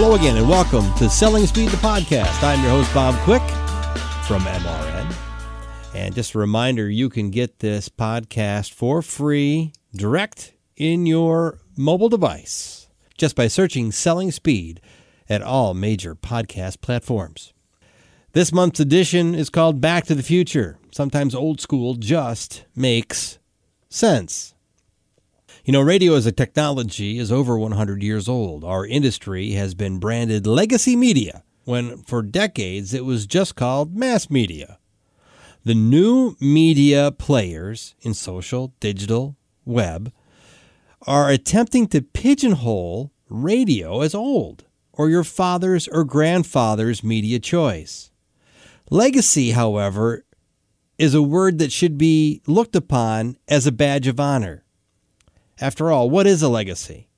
Hello again and welcome to Selling Speed, the podcast. I'm your host, Bob Quick from MRN. And just a reminder, you can get this podcast for free direct in your mobile device just by searching Selling Speed at all major podcast platforms. This month's edition is called Back to the Future. Sometimes old school just makes sense. You know, radio as a technology is over 100 years old. Our industry has been branded legacy media, when for decades it was just called mass media. The new media players in social, digital, web are attempting to pigeonhole radio as old or your father's or grandfather's media choice. Legacy, however, is a word that should be looked upon as a badge of honor. After all, what is a legacy?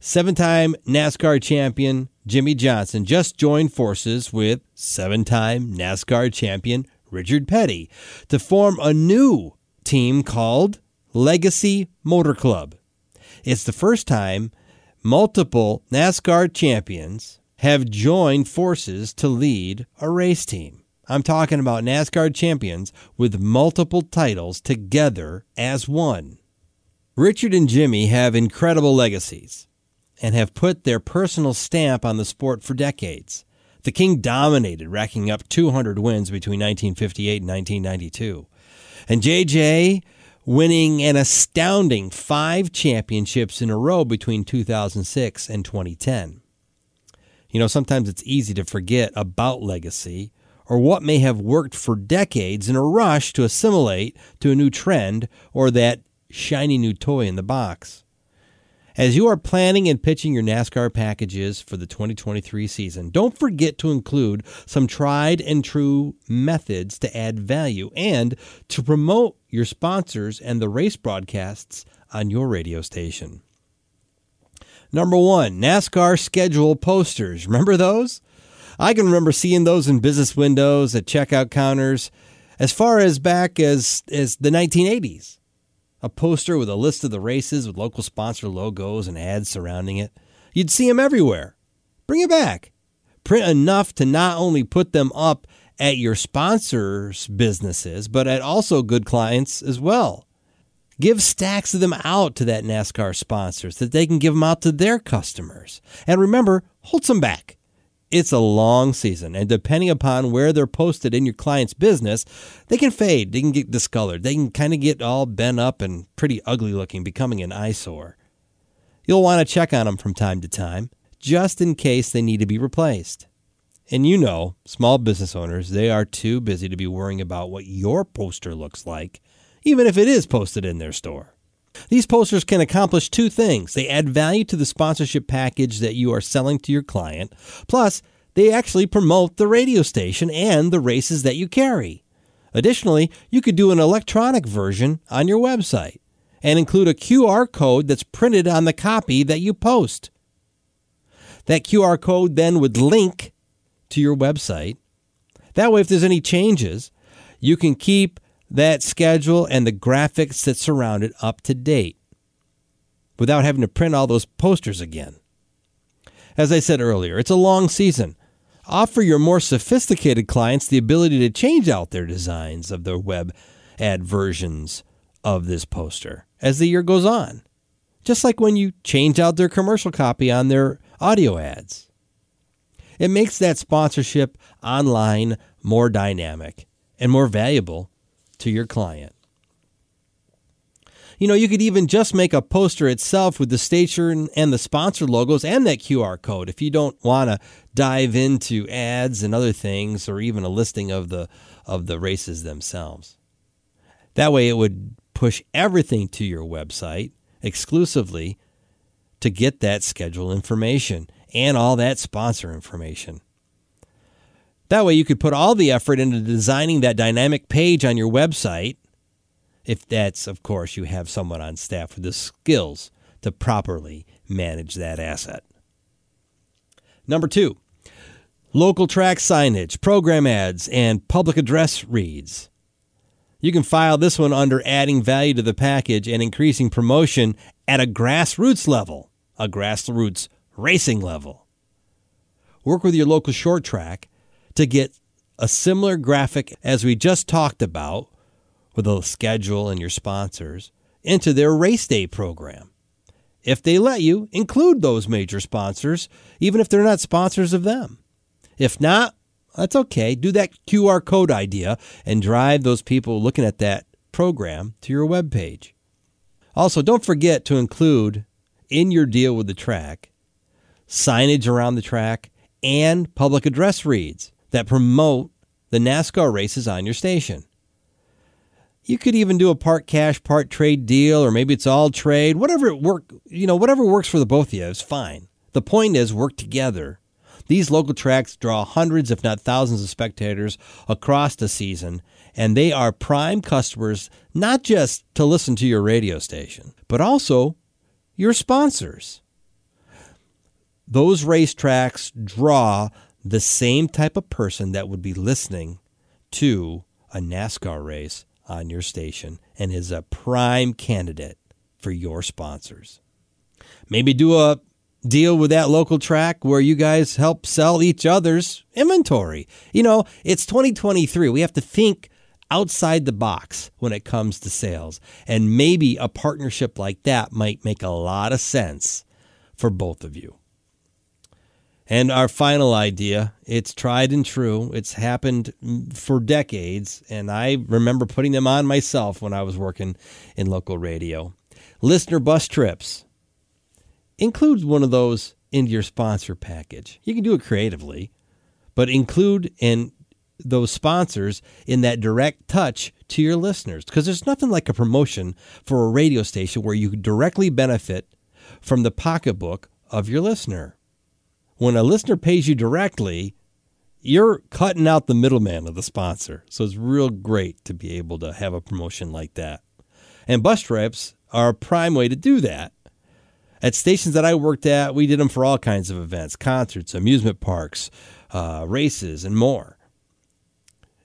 Seven-time NASCAR champion Jimmie Johnson just joined forces with seven-time NASCAR champion Richard Petty to form a new team called Legacy Motor Club. It's the first time multiple NASCAR champions have joined forces to lead a race team. I'm talking about NASCAR champions with multiple titles together as one. Richard and Jimmie have incredible legacies and have put their personal stamp on the sport for decades. The King dominated, racking up 200 wins between 1958 and 1992. And JJ winning an astounding 5 championships in a row between 2006 and 2010. You know, sometimes it's easy to forget about legacy or what may have worked for decades in a rush to assimilate to a new trend or that shiny new toy in the box. As you are planning and pitching your NASCAR packages for the 2023 season, don't forget to include some tried and true methods to add value and to promote your sponsors and the race broadcasts on your radio station. Number 1, NASCAR schedule posters. Remember those? I can remember seeing those in business windows, at checkout counters, as far as back as the 1980s. A poster with a list of the races with local sponsor logos and ads surrounding it. You'd see them everywhere. Bring it back. Print enough to not only put them up at your sponsors' businesses, but at also good clients as well. Give stacks of them out to that NASCAR sponsors that they can give them out to their customers. And remember, hold some back. It's a long season, and depending upon where they're posted in your client's business, they can fade, they can get discolored, they can kind of get all bent up and pretty ugly looking, becoming an eyesore. You'll want to check on them from time to time, just in case they need to be replaced. And you know, small business owners, they are too busy to be worrying about what your poster looks like, even if it is posted in their store. These posters can accomplish 2 things. They add value to the sponsorship package that you are selling to your client. Plus, they actually promote the radio station and the races that you carry. Additionally, you could do an electronic version on your website and include a QR code that's printed on the copy that you post. That QR code then would link to your website. That way, if there's any changes, you can keep that schedule and the graphics that surround it up to date without having to print all those posters again. As I said earlier, it's a long season. Offer your more sophisticated clients the ability to change out their designs of their web ad versions of this poster as the year goes on, just like when you change out their commercial copy on their audio ads. It makes that sponsorship online more dynamic and more valuable to your client. You know, you could even just make a poster itself with the station and the sponsor logos and that QR code if you don't want to dive into ads and other things or even a listing of the races themselves. That way it would push everything to your website exclusively to get that schedule information and all that sponsor information. That way you could put all the effort into designing that dynamic page on your website, if that's, of course, you have someone on staff with the skills to properly manage that asset. Number 2, local track signage, program ads, and public address reads. You can file this one under adding value to the package and increasing promotion at a grassroots level, a grassroots racing level. Work with your local short track to get a similar graphic as we just talked about with a schedule and your sponsors into their race day program. If they let you, include those major sponsors, even if they're not sponsors of them. If not, that's okay. Do that QR code idea and drive those people looking at that program to your webpage. Also, don't forget to include in your deal with the track signage around the track and public address reads that promote the NASCAR races on your station. You could even do a part cash, part trade deal, or maybe it's all trade. Whatever works for the both of you is fine. The point is, work together. These local tracks draw hundreds, if not thousands, of spectators across the season, and they are prime customers, not just to listen to your radio station, but also your sponsors. Those racetracks draw the same type of person that would be listening to a NASCAR race on your station and is a prime candidate for your sponsors. Maybe do a deal with that local track where you guys help sell each other's inventory. You know, it's 2023. We have to think outside the box when it comes to sales. And maybe a partnership like that might make a lot of sense for both of you. And our final idea, it's tried and true. It's happened for decades, and I remember putting them on myself when I was working in local radio. Listener bus trips. Include one of those into your sponsor package. You can do it creatively, but include in those sponsors in that direct touch to your listeners, because there's nothing like a promotion for a radio station where you directly benefit from the pocketbook of your listener. When a listener pays you directly, you're cutting out the middleman of the sponsor. So it's real great to be able to have a promotion like that. And bus trips are a prime way to do that. At stations that I worked at, we did them for all kinds of events, concerts, amusement parks, races, and more.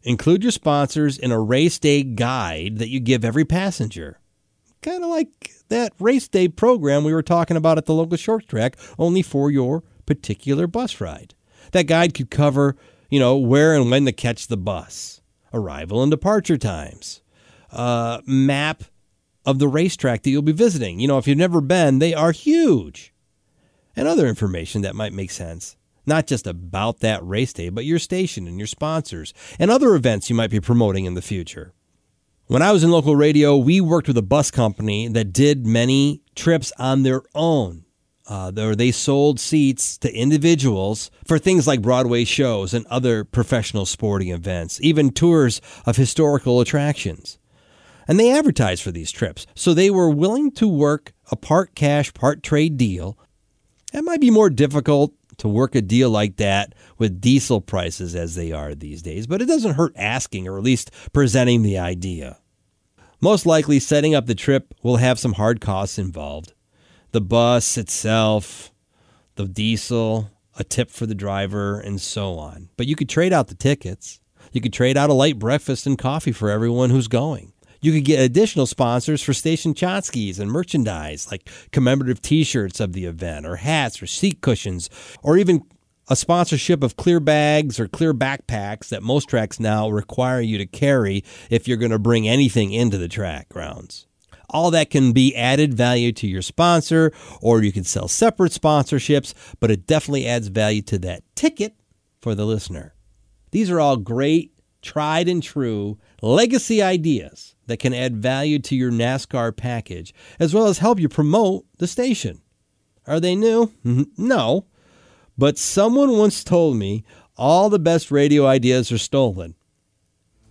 Include your sponsors in a race day guide that you give every passenger. Kind of like that race day program we were talking about at the local short track, only for your particular bus ride. That guide could cover, where and when to catch the bus, arrival and departure times, map of the racetrack that you'll be visiting. If you've never been, they are huge. And other information that might make sense, not just about that race day, but your station and your sponsors and other events you might be promoting in the future. When I was in local radio, we worked with a bus company that did many trips on their own. They sold seats to individuals for things like Broadway shows and other professional sporting events, even tours of historical attractions. And they advertised for these trips, so they were willing to work a part cash, part trade deal. It might be more difficult to work a deal like that with diesel prices as they are these days, but it doesn't hurt asking, or at least presenting the idea. Most likely, setting up the trip will have some hard costs involved. The bus itself, the diesel, a tip for the driver, and so on. But you could trade out the tickets. You could trade out a light breakfast and coffee for everyone who's going. You could get additional sponsors for station tchotchkes and merchandise, like commemorative T-shirts of the event, or hats, or seat cushions, or even a sponsorship of clear bags or clear backpacks that most tracks now require you to carry if you're going to bring anything into the track grounds. All that can be added value to your sponsor, or you can sell separate sponsorships, but it definitely adds value to that ticket for the listener. These are all great, tried and true legacy ideas that can add value to your NASCAR package, as well as help you promote the station. Are they new? No, but someone once told me all the best radio ideas are stolen.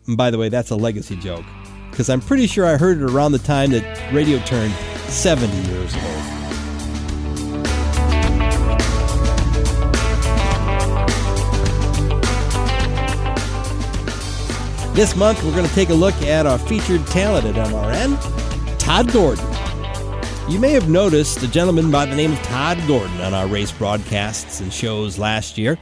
And by the way, that's a legacy joke, because I'm pretty sure I heard it around the time that radio turned 70 years old. This month, we're going to take a look at our featured talent at MRN, Todd Gordon. You may have noticed a gentleman by the name of Todd Gordon on our race broadcasts and shows last year.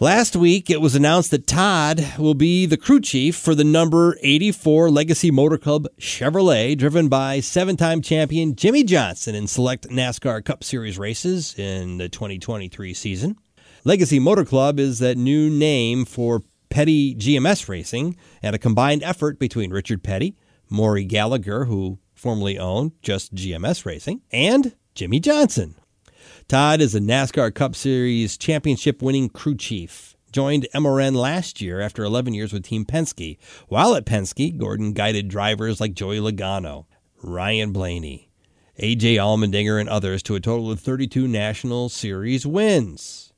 Last week, it was announced that Todd will be the crew chief for the number 84 Legacy Motor Club Chevrolet, driven by seven-time champion Jimmie Johnson in select NASCAR Cup Series races in the 2023 season. Legacy Motor Club is that new name for Petty GMS Racing, and a combined effort between Richard Petty, Maury Gallagher, who formerly owned just GMS Racing, and Jimmie Johnson. Todd is a NASCAR Cup Series championship-winning crew chief. Joined MRN last year after 11 years with Team Penske. While at Penske, Gordon guided drivers like Joey Logano, Ryan Blaney, A.J. Allmendinger, and others to a total of 32 National Series wins,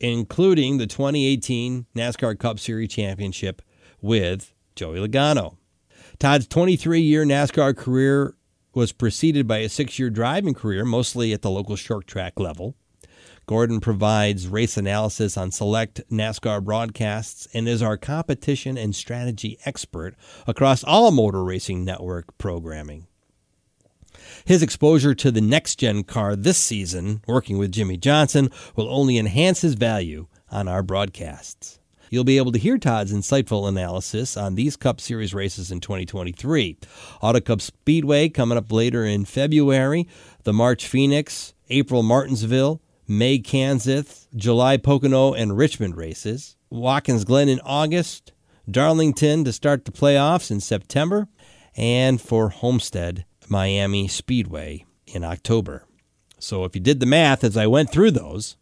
including the 2018 NASCAR Cup Series Championship with Joey Logano. Todd's 23-year NASCAR career was preceded by a 6-year driving career, mostly at the local short track level. Gordon provides race analysis on select NASCAR broadcasts and is our competition and strategy expert across all Motor Racing Network programming. His exposure to the next-gen car this season, working with Jimmie Johnson, will only enhance his value on our broadcasts. You'll be able to hear Todd's insightful analysis on these Cup Series races in 2023. Auto Club Speedway coming up later in February, the March Phoenix, April Martinsville, May Kansas, July Pocono and Richmond races, Watkins Glen in August, Darlington to start the playoffs in September, and for Homestead, Miami Speedway in October. So if you did the math as I went through those,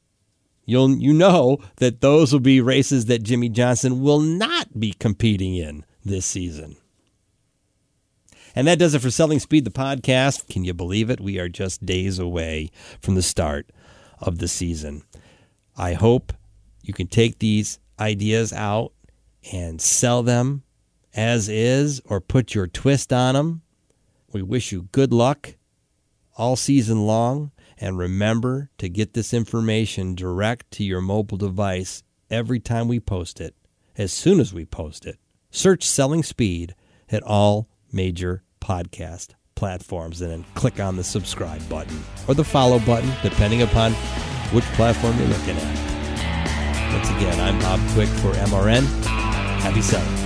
you know that those will be races that Jimmie Johnson will not be competing in this season. And that does it for Selling Speed, the podcast. Can you believe it? We are just days away from the start of the season. I hope you can take these ideas out and sell them as is or put your twist on them. We wish you good luck all season long, and remember to get this information direct to your mobile device every time we post it, as soon as we post it. Search Selling Speed at all major podcast platforms and then click on the subscribe button or the follow button, depending upon which platform you're looking at. Once again, I'm Bob Quick for MRN. Happy selling.